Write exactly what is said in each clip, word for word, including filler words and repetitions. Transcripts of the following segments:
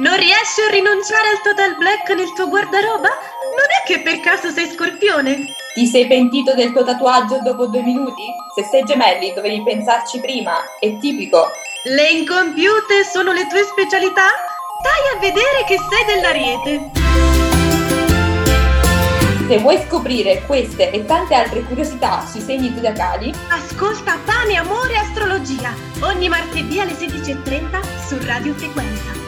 Non riesci a rinunciare al total black nel tuo guardaroba? Non è che per caso sei Scorpione? Ti sei pentito del tuo tatuaggio dopo due minuti? Se sei Gemelli dovevi pensarci prima, è tipico. Le incompiute sono le tue specialità? Dai a vedere che sei dell'Ariete. Se vuoi scoprire queste e tante altre curiosità sui segni zodiacali, ascolta Pane, Amore e Astrologia ogni martedì alle sedici e trenta su Radio Frequenza.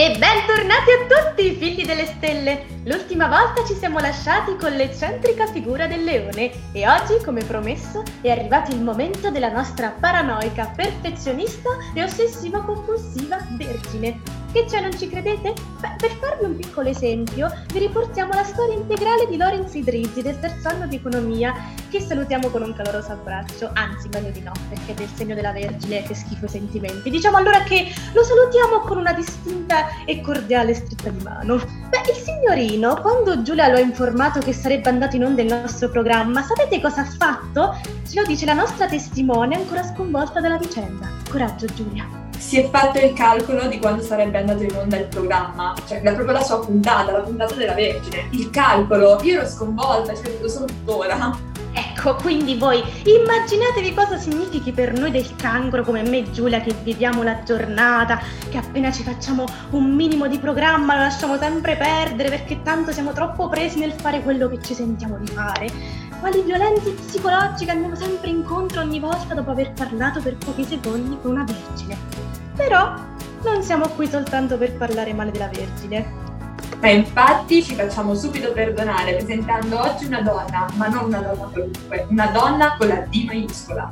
E bentornati a tutti, figli delle stelle! L'ultima volta ci siamo lasciati con l'eccentrica figura del leone e oggi, come promesso, è arrivato il momento della nostra paranoica, perfezionista e ossessiva compulsiva Vergine. Che c'è, non ci credete? Beh, per farvi un piccolo esempio, vi riportiamo la storia integrale di Lorenz Idrizzi del terzo anno di economia, che salutiamo con un caloroso abbraccio, anzi meglio di no, perché è del segno della Vergine, che schifo i sentimenti. Diciamo allora che lo salutiamo con una distinta e cordiale stretta di mano. Beh, il signorino, quando Giulia lo ha informato che sarebbe andato in onda il nostro programma, sapete cosa ha fatto? Ce lo dice la nostra testimone, ancora sconvolta dalla vicenda. Coraggio, Giulia. Si è fatto il calcolo di quando sarebbe andato in onda il programma, cioè la, proprio la sua puntata, la puntata della Vergine. Il calcolo, io ero sconvolta, cioè lo sono tuttora. Ecco, quindi voi immaginatevi cosa significhi per noi del cancro come me e Giulia, che viviamo la giornata, che appena ci facciamo un minimo di programma lo lasciamo sempre perdere perché tanto siamo troppo presi nel fare quello che ci sentiamo di fare. Quali violenze psicologiche andiamo sempre incontro ogni volta dopo aver parlato per pochi secondi con una Vergine. Però non siamo qui soltanto per parlare male della Vergine. Ma infatti ci facciamo subito perdonare presentando oggi una donna, ma non una donna qualunque, una donna con la D maiuscola.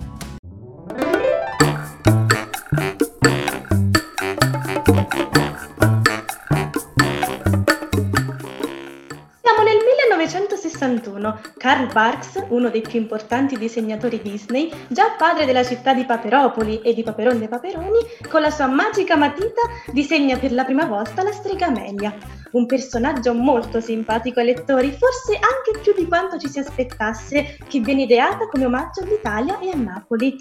Siamo nel millenovecentosessantuno. Carl Barks, uno dei più importanti disegnatori Disney, già padre della città di Paperopoli e di Paperon dei Paperoni, con la sua magica matita disegna per la prima volta la Strega Amelia. Un personaggio molto simpatico ai lettori, forse anche più di quanto ci si aspettasse, che viene ideata come omaggio all'Italia e a Napoli.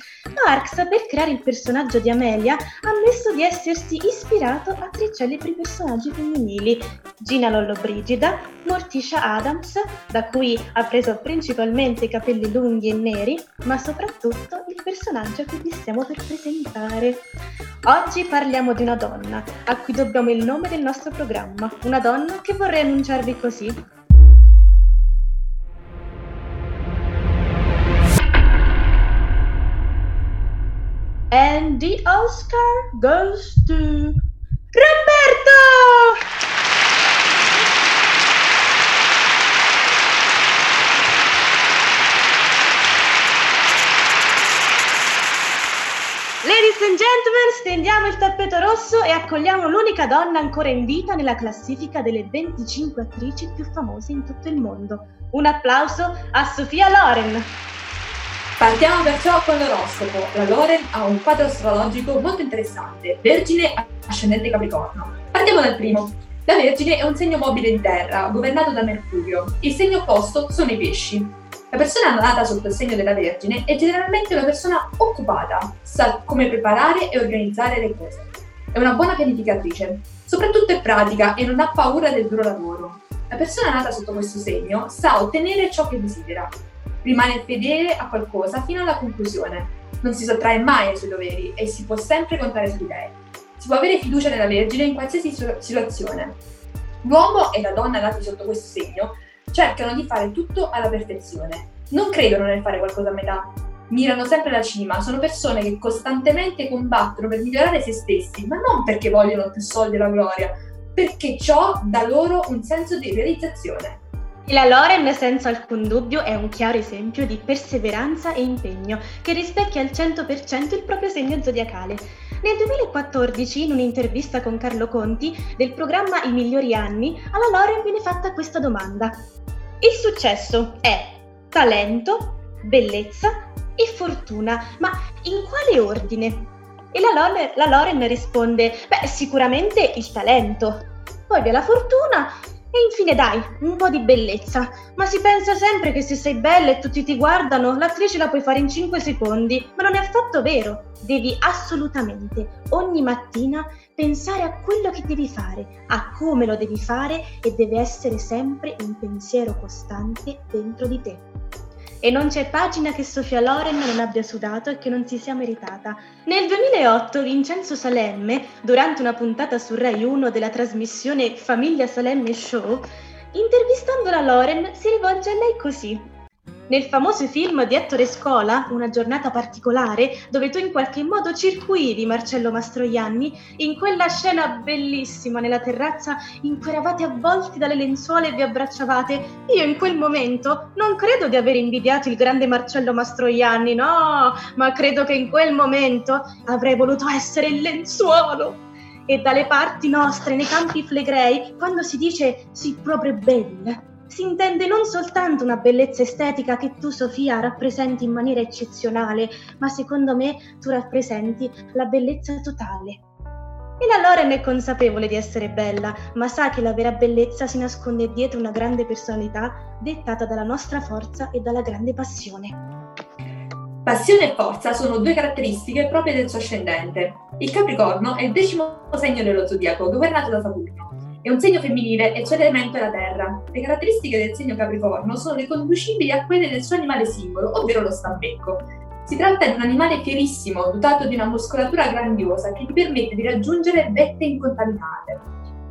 Marx, per creare il personaggio di Amelia, ha ammesso di essersi ispirato a tre celebri personaggi femminili: Gina Lollobrigida, Morticia Adams, da cui ha preso principalmente i capelli lunghi e neri, ma soprattutto il personaggio che vi stiamo per presentare. Oggi parliamo di una donna, a cui dobbiamo il nome del nostro programma, una donna che vorrei annunciarvi così. And the Oscar goes to Roberto! Ladies and gentlemen, stendiamo il tappeto rosso e accogliamo l'unica donna ancora in vita nella classifica delle venticinque attrici più famose in tutto il mondo. Un applauso a Sofia Loren! Partiamo perciò con l'oroscopo. La Loren ha un quadro astrologico molto interessante, Vergine ascendente Capricorno. Partiamo dal primo. La Vergine è un segno mobile in terra, governato da Mercurio. Il segno opposto sono i pesci. La persona nata sotto il segno della Vergine è generalmente una persona occupata, sa come preparare e organizzare le cose. È una buona pianificatrice, soprattutto è pratica e non ha paura del duro lavoro. La persona nata sotto questo segno sa ottenere ciò che desidera, rimane fedele a qualcosa fino alla conclusione, non si sottrae mai ai suoi doveri e si può sempre contare su di lei. Si può avere fiducia nella Vergine in qualsiasi situazione. L'uomo e la donna nati sotto questo segno cercano di fare tutto alla perfezione, non credono nel fare qualcosa a metà, mirano sempre alla cima, sono persone che costantemente combattono per migliorare se stessi, ma non perché vogliono più soldi o la gloria, perché ciò dà loro un senso di realizzazione. La Loren, senza alcun dubbio, è un chiaro esempio di perseveranza e impegno, che rispecchia al cento per cento il proprio segno zodiacale. Nel duemilaquattordici, in un'intervista con Carlo Conti del programma I migliori anni, alla Loren viene fatta questa domanda. Il successo è talento, bellezza e fortuna, ma in quale ordine? E la Loren, la Loren risponde, beh, sicuramente il talento, poi vi è la fortuna, E infine dai, un po' di bellezza, ma si pensa sempre che se sei bella e tutti ti guardano, l'attrice la puoi fare in cinque secondi, ma non è affatto vero. Devi assolutamente, ogni mattina, pensare a quello che devi fare, a come lo devi fare e deve essere sempre un pensiero costante dentro di te. E non c'è pagina che Sofia Loren non abbia sudato e che non si sia meritata. Nel duemilaotto Vincenzo Salemme, durante una puntata su Rai uno della trasmissione Famiglia Salemme Show, intervistando la Loren, si rivolge a lei così. Nel famoso film di Ettore Scola, Una giornata particolare, dove tu in qualche modo circuivi Marcello Mastroianni, in quella scena bellissima nella terrazza in cui eravate avvolti dalle lenzuola e vi abbracciavate, io in quel momento non credo di aver invidiato il grande Marcello Mastroianni, no, ma credo che in quel momento avrei voluto essere il lenzuolo. E dalle parti nostre, nei campi flegrei, quando si dice «si proprio belle», si intende non soltanto una bellezza estetica che tu, Sofia, rappresenti in maniera eccezionale, ma secondo me tu rappresenti la bellezza totale. E la Loren è consapevole di essere bella, ma sa che la vera bellezza si nasconde dietro una grande personalità dettata dalla nostra forza e dalla grande passione. Passione e forza sono due caratteristiche proprie del suo ascendente. Il Capricorno è il decimo segno dello zodiaco, governato da Saturno. È un segno femminile e il suo elemento è la terra. Le caratteristiche del segno Capricorno sono riconducibili a quelle del suo animale simbolo, ovvero lo stambecco. Si tratta di un animale fierissimo, dotato di una muscolatura grandiosa che gli permette di raggiungere vette incontaminate.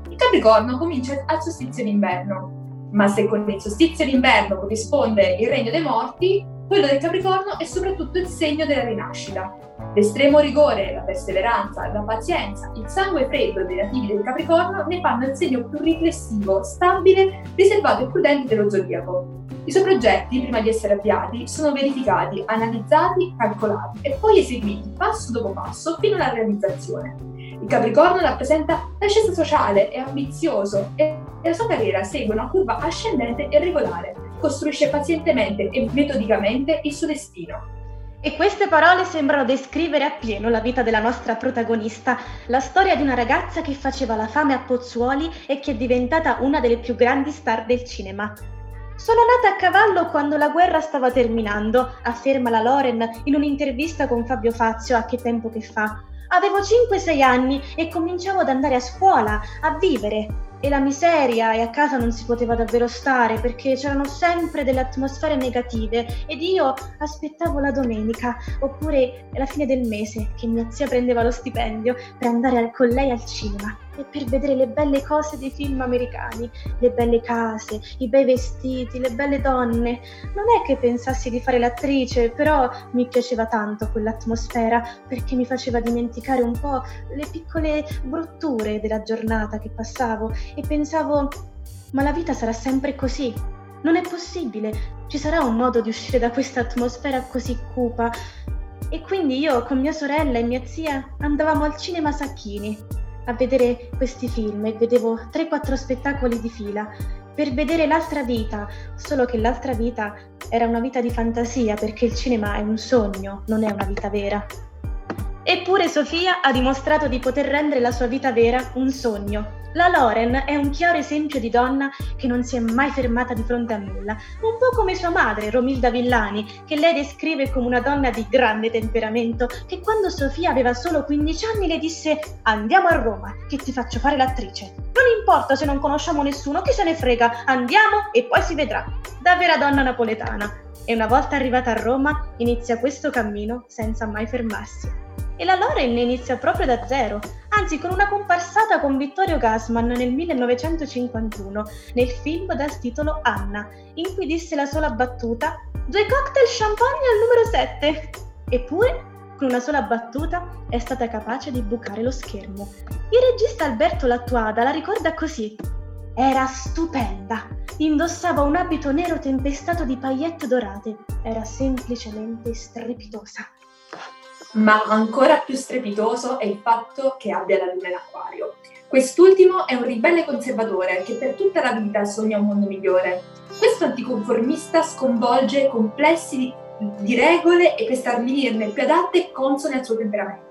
Il Capricorno comincia al solstizio d'inverno, ma se con il solstizio d'inverno corrisponde il regno dei morti, quello del Capricorno è soprattutto il segno della rinascita. L'estremo rigore, la perseveranza, la pazienza, il sangue freddo dei nativi del Capricorno ne fanno il segno più riflessivo, stabile, riservato e prudente dello zodiaco. I suoi progetti, prima di essere avviati, sono verificati, analizzati, calcolati e poi eseguiti passo dopo passo fino alla realizzazione. Il Capricorno rappresenta l'ascesa sociale, è ambizioso e la sua carriera segue una curva ascendente e regolare. Costruisce pazientemente e metodicamente il suo destino. E queste parole sembrano descrivere appieno la vita della nostra protagonista, la storia di una ragazza che faceva la fame a Pozzuoli e che è diventata una delle più grandi star del cinema. Sono nata a cavallo quando la guerra stava terminando, afferma la Loren in un'intervista con Fabio Fazio a Che Tempo Che Fa. Avevo cinque sei anni e cominciavo ad andare a scuola, a vivere. E la miseria, e a casa non si poteva davvero stare perché c'erano sempre delle atmosfere negative ed io aspettavo la domenica oppure la fine del mese che mia zia prendeva lo stipendio per andare al, con lei al cinema e per vedere le belle cose dei film americani, le belle case, i bei vestiti, le belle donne. Non è che pensassi di fare l'attrice, però mi piaceva tanto quell'atmosfera perché mi faceva dimenticare un po' le piccole brutture della giornata che passavo. E pensavo, ma la vita sarà sempre così, non è possibile, ci sarà un modo di uscire da questa atmosfera così cupa. E quindi io con mia sorella e mia zia andavamo al cinema Sacchini a vedere questi film e vedevo tre quattro spettacoli di fila per vedere l'altra vita, solo che l'altra vita era una vita di fantasia perché il cinema è un sogno, non è una vita vera. Eppure Sofia ha dimostrato di poter rendere la sua vita vera un sogno. La Loren è un chiaro esempio di donna che non si è mai fermata di fronte a nulla, un po' come sua madre, Romilda Villani, che lei descrive come una donna di grande temperamento, che quando Sofia aveva solo quindici anni le disse «Andiamo a Roma, che ti faccio fare l'attrice. Non importa se non conosciamo nessuno, chi se ne frega, andiamo e poi si vedrà». Da vera donna napoletana. E una volta arrivata a Roma inizia questo cammino senza mai fermarsi. E la Loren inizia proprio da zero, anzi con una comparsata con Vittorio Gassman nel millenovecentocinquantuno, nel film dal titolo Anna, in cui disse la sola battuta «Due cocktail champagne al numero sette!» Eppure, con una sola battuta, è stata capace di bucare lo schermo. Il regista Alberto Lattuada la ricorda così «Era stupenda! Indossava un abito nero tempestato di paillette dorate. Era semplicemente strepitosa!» Ma ancora più strepitoso è il fatto che abbia la luna in acquario. Quest'ultimo è un ribelle conservatore che per tutta la vita sogna un mondo migliore. Questo anticonformista sconvolge complessi di regole e per stabilirne più adatte e consone al suo temperamento.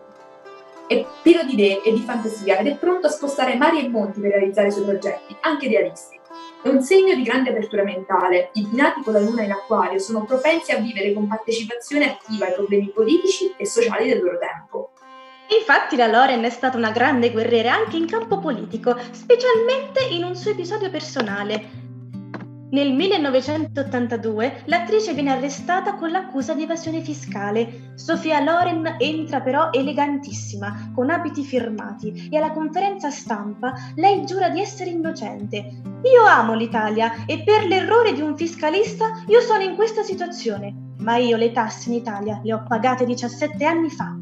È pieno di idee e di fantasia ed è pronto a spostare mari e monti per realizzare i suoi progetti, anche realisti. È un segno di grande apertura mentale. I nati con la luna in acquario sono propensi a vivere con partecipazione attiva ai problemi politici e sociali del loro tempo. Infatti la Loren è stata una grande guerriera anche in campo politico, specialmente in un suo episodio personale. Nel millenovecentottantadue l'attrice viene arrestata con l'accusa di evasione fiscale. Sofia Loren entra però elegantissima, con abiti firmati, e alla conferenza stampa lei giura di essere innocente. Io amo l'Italia e per l'errore di un fiscalista io sono in questa situazione, ma io le tasse in Italia le ho pagate diciassette anni fa.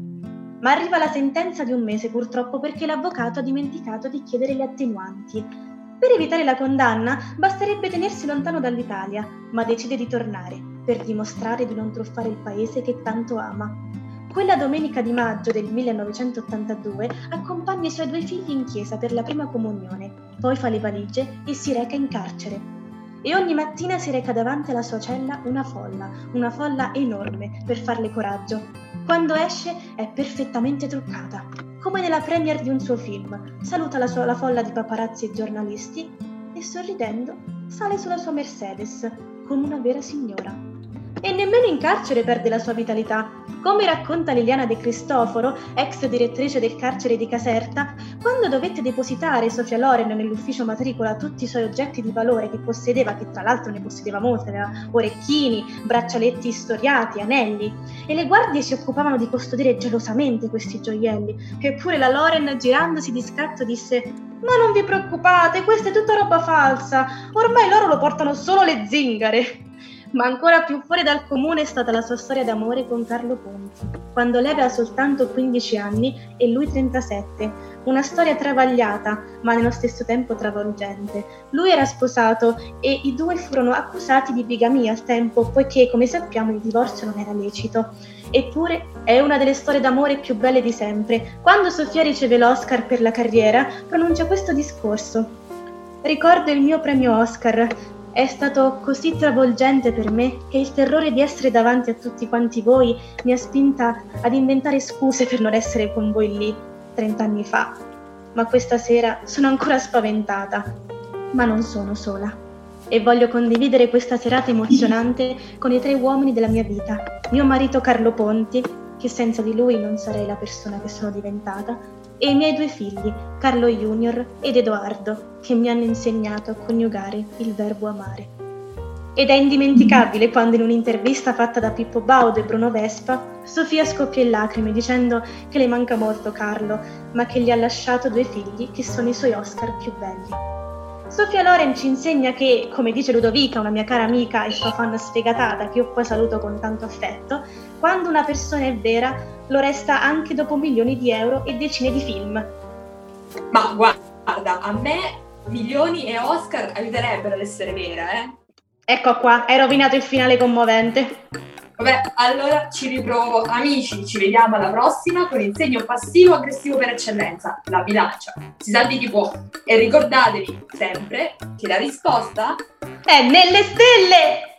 Ma arriva la sentenza di un mese purtroppo perché l'avvocato ha dimenticato di chiedere gli attenuanti. Per evitare la condanna basterebbe tenersi lontano dall'Italia, ma decide di tornare per dimostrare di non truffare il paese che tanto ama. Quella domenica di maggio del millenovecentottantadue accompagna i suoi due figli in chiesa per la prima comunione, poi fa le valigie e si reca in carcere. E ogni mattina si reca davanti alla sua cella una folla, una folla enorme, per farle coraggio. Quando esce è perfettamente truccata, come nella premiere di un suo film, saluta la, sua, la folla di paparazzi e giornalisti e, sorridendo, sale sulla sua Mercedes, come una vera signora. E nemmeno in carcere perde la sua vitalità. Come racconta Liliana De Cristoforo, ex direttrice del carcere di Caserta, quando dovette depositare Sofia Loren nell'ufficio matricola tutti i suoi oggetti di valore che possedeva, che tra l'altro ne possedeva molti, aveva orecchini, braccialetti istoriati, anelli, e le guardie si occupavano di custodire gelosamente questi gioielli, che pure la Loren, girandosi di scatto, disse: «Ma non vi preoccupate, questa è tutta roba falsa, ormai loro lo portano solo le zingare». Ma ancora più fuori dal comune è stata la sua storia d'amore con Carlo Ponti, quando lei aveva soltanto quindici anni e lui trentasette. Una storia travagliata, ma nello stesso tempo travolgente. Lui era sposato e i due furono accusati di bigamia al tempo, poiché, come sappiamo, il divorzio non era lecito. Eppure è una delle storie d'amore più belle di sempre. Quando Sofia riceve l'Oscar per la carriera, pronuncia questo discorso: «Ricordo il mio premio Oscar. È stato così travolgente per me che il terrore di essere davanti a tutti quanti voi mi ha spinta ad inventare scuse per non essere con voi lì trent'anni fa. Ma questa sera sono ancora spaventata, ma non sono sola. E voglio condividere questa serata emozionante con i tre uomini della mia vita, mio marito Carlo Ponti, che senza di lui non sarei la persona che sono diventata, e i miei due figli, Carlo Junior ed Edoardo, che mi hanno insegnato a coniugare il verbo amare». Ed è indimenticabile quando, in un'intervista fatta da Pippo Baudo e Bruno Vespa, Sofia scoppia in lacrime dicendo che le manca molto Carlo, ma che gli ha lasciato due figli che sono i suoi Oscar più belli. Sofia Loren ci insegna che, come dice Ludovica, una mia cara amica e sua fan sfegatata, che io poi saluto con tanto affetto, quando una persona è vera lo resta anche dopo milioni di euro e decine di film. Ma guarda, a me milioni e Oscar aiuterebbero ad essere vera, eh? Ecco qua, hai rovinato il finale commovente. Vabbè, allora ci riprovo. Amici, ci vediamo alla prossima con il segno passivo-aggressivo per eccellenza, la bilancia. Si salvi chi può. E ricordatevi sempre che la risposta è nelle stelle!